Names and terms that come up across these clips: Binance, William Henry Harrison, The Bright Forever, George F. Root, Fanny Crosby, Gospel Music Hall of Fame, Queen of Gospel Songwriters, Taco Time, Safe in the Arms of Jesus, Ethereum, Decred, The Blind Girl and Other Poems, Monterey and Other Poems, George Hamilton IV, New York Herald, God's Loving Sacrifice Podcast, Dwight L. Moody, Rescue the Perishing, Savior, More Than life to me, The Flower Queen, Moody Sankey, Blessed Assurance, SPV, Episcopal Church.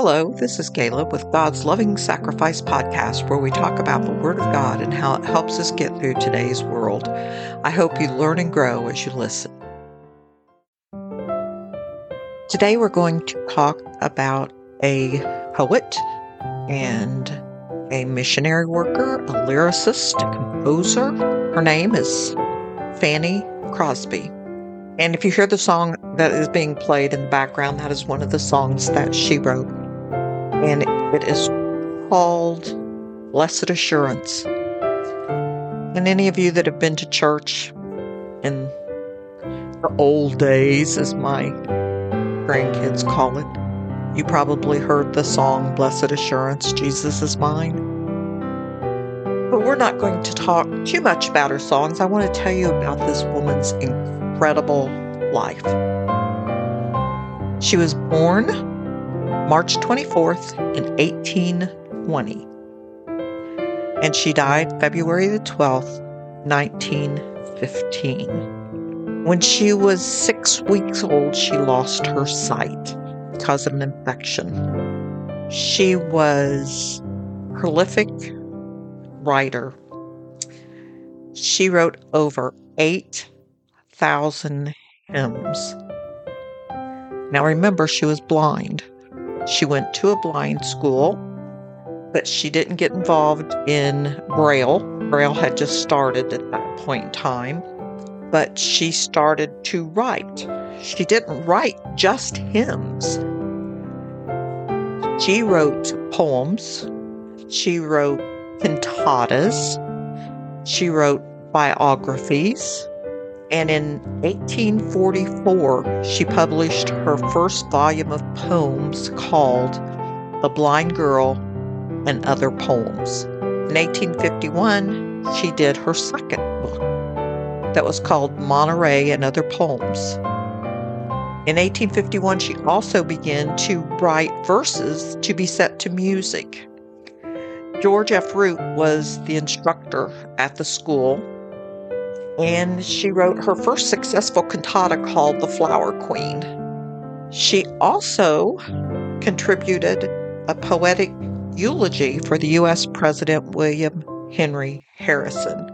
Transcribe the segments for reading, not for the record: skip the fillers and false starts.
Hello, this is Caleb with God's Loving Sacrifice Podcast, where we talk about the Word of God and how it helps us get through today's world. I hope you learn and grow as you listen. Today we're going to talk about a poet and a missionary worker, a lyricist, a composer. Her name is Fanny Crosby. And if you hear the song that is being played in the background, that is one of the songs that she wrote. And it is called Blessed Assurance. And any of you that have been to church in the old days, as my grandkids call it, you probably heard the song Blessed Assurance, Jesus is Mine. But we're not going to talk too much about her songs. I want to tell you about this woman's incredible life. She was born March 24th in 1820, and she died February the 12th, 1915. When she was 6 weeks old, she lost her sight because of an infection. She was a prolific writer. She wrote over 8,000 hymns. Now remember, she was blind. She went to a blind school, but she didn't get involved in Braille. Braille had just started at that point in time, but she started to write. She didn't write just hymns. She wrote poems. She wrote cantatas. She wrote biographies. And in 1844, she published her first volume of poems called The Blind Girl and Other Poems. In 1851, she did her second book that was called Monterey and Other Poems. In 1851, she also began to write verses to be set to music. George F. Root was the instructor at the school, and she wrote her first successful cantata called The Flower Queen. She also contributed a poetic eulogy for the U.S. President William Henry Harrison.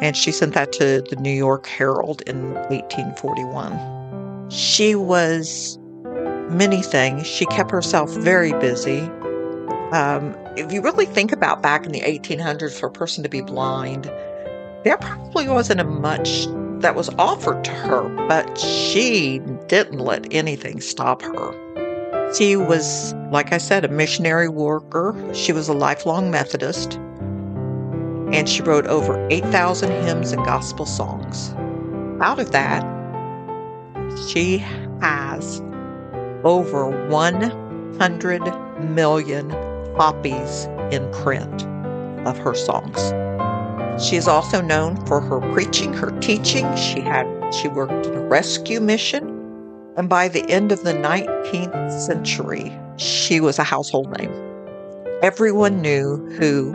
And she sent that to the New York Herald in 1841. She was many things. She kept herself very busy. If you really think about back in the 1800s, for a person to be blind, there probably wasn't a much that was offered to her, but she didn't let anything stop her. She was, like I said, a missionary worker. She was a lifelong Methodist, and she wrote over 8,000 hymns and gospel songs. Out of that, she has over 100 million copies in print of her songs. She is also known for her preaching, her teaching. She worked in a rescue mission, and by the end of the 19th century, she was a household name. Everyone knew who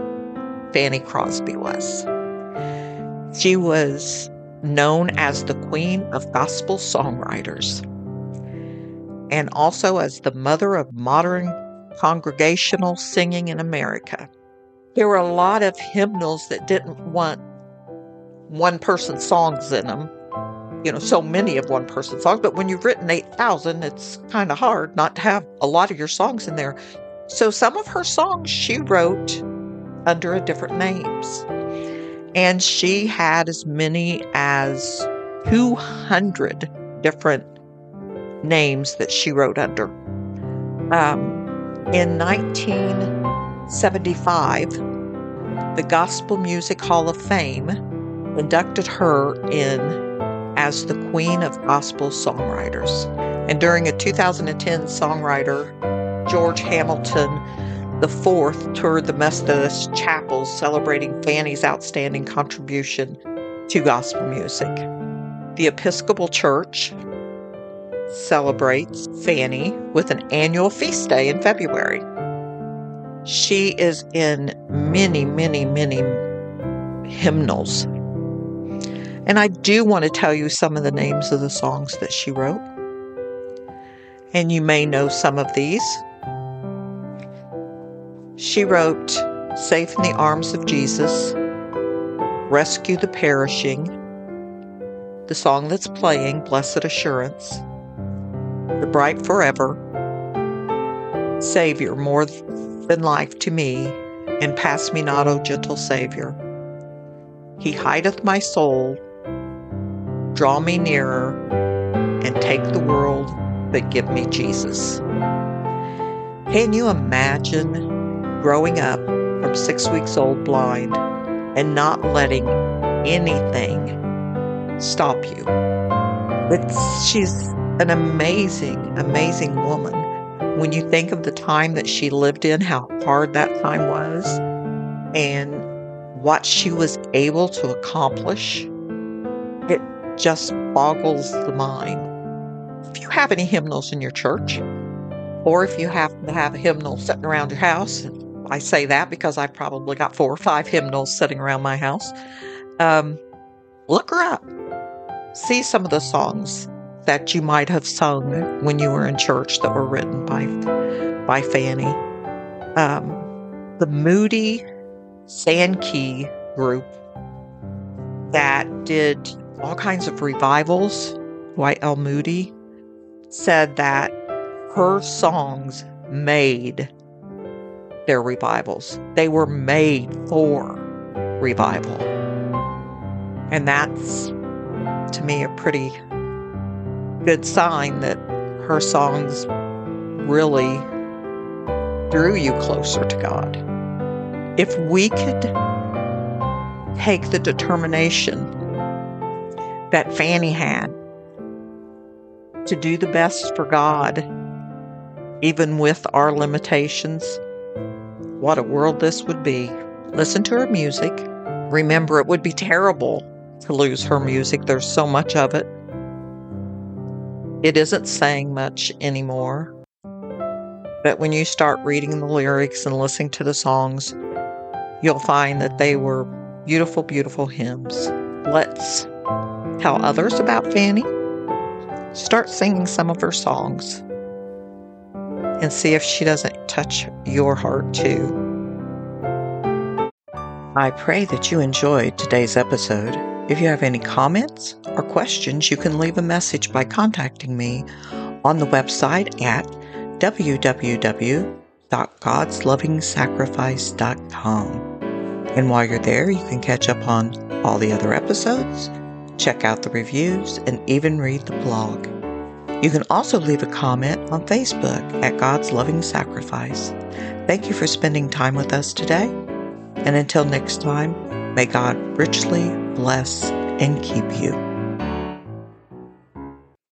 Fanny Crosby was. She was known as the Queen of Gospel Songwriters, and also as the mother of modern congregational singing in America. There were a lot of hymnals that didn't want one-person songs in them, so many of one-person songs. But when you've written 8,000, it's kind of hard not to have a lot of your songs in there. So some of her songs she wrote under different names. And she had as many as 200 different names that she wrote under. In 1975, the Gospel Music Hall of Fame inducted her in as the Queen of Gospel Songwriters. And during a 2010 songwriter, George Hamilton IV toured the Methodist chapels celebrating Fanny's outstanding contribution to gospel music. The Episcopal Church celebrates Fanny with an annual feast day in February. She is in many, many, many hymnals. And I do want to tell you some of the names of the songs that she wrote. And you may know some of these. She wrote Safe in the Arms of Jesus, Rescue the Perishing, the song that's playing, Blessed Assurance, The Bright Forever, Savior, More Than Life to Me, and Pass Me Not, O Gentle Savior. He hideth my soul, draw me nearer, and take the world, but give me Jesus. Can you imagine growing up from 6 weeks old blind and not letting anything stop you? She's an amazing, amazing woman. When you think of the time that she lived in, how hard that time was, and what she was able to accomplish, it just boggles the mind. If you have any hymnals in your church, or if you happen to have a hymnal sitting around your house, and I say that because I probably got 4 or 5 hymnals sitting around my house, look her up. See some of the songs that you might have sung when you were in church that were written by Fanny. The Moody Sankey group that did all kinds of revivals, Dwight L. Moody, said that her songs made their revivals. They were made for revival. And that's, to me, a pretty good sign that her songs really drew you closer to God. If we could take the determination that Fanny had to do the best for God, even with our limitations, what a world this would be. Listen to her music. Remember, it would be terrible to lose her music. There's so much of it. It isn't saying much anymore. But when you start reading the lyrics and listening to the songs, you'll find that they were beautiful, beautiful hymns. Let's tell others about Fanny. Start singing some of her songs and see if she doesn't touch your heart too. I pray that you enjoyed today's episode. If you have any comments or questions, you can leave a message by contacting me on the website at www.godslovingsacrifice.com. And while you're there, you can catch up on all the other episodes, check out the reviews, and even read the blog. You can also leave a comment on Facebook at God's Loving Sacrifice. Thank you for spending time with us today. And until next time, may God richly bless and keep you.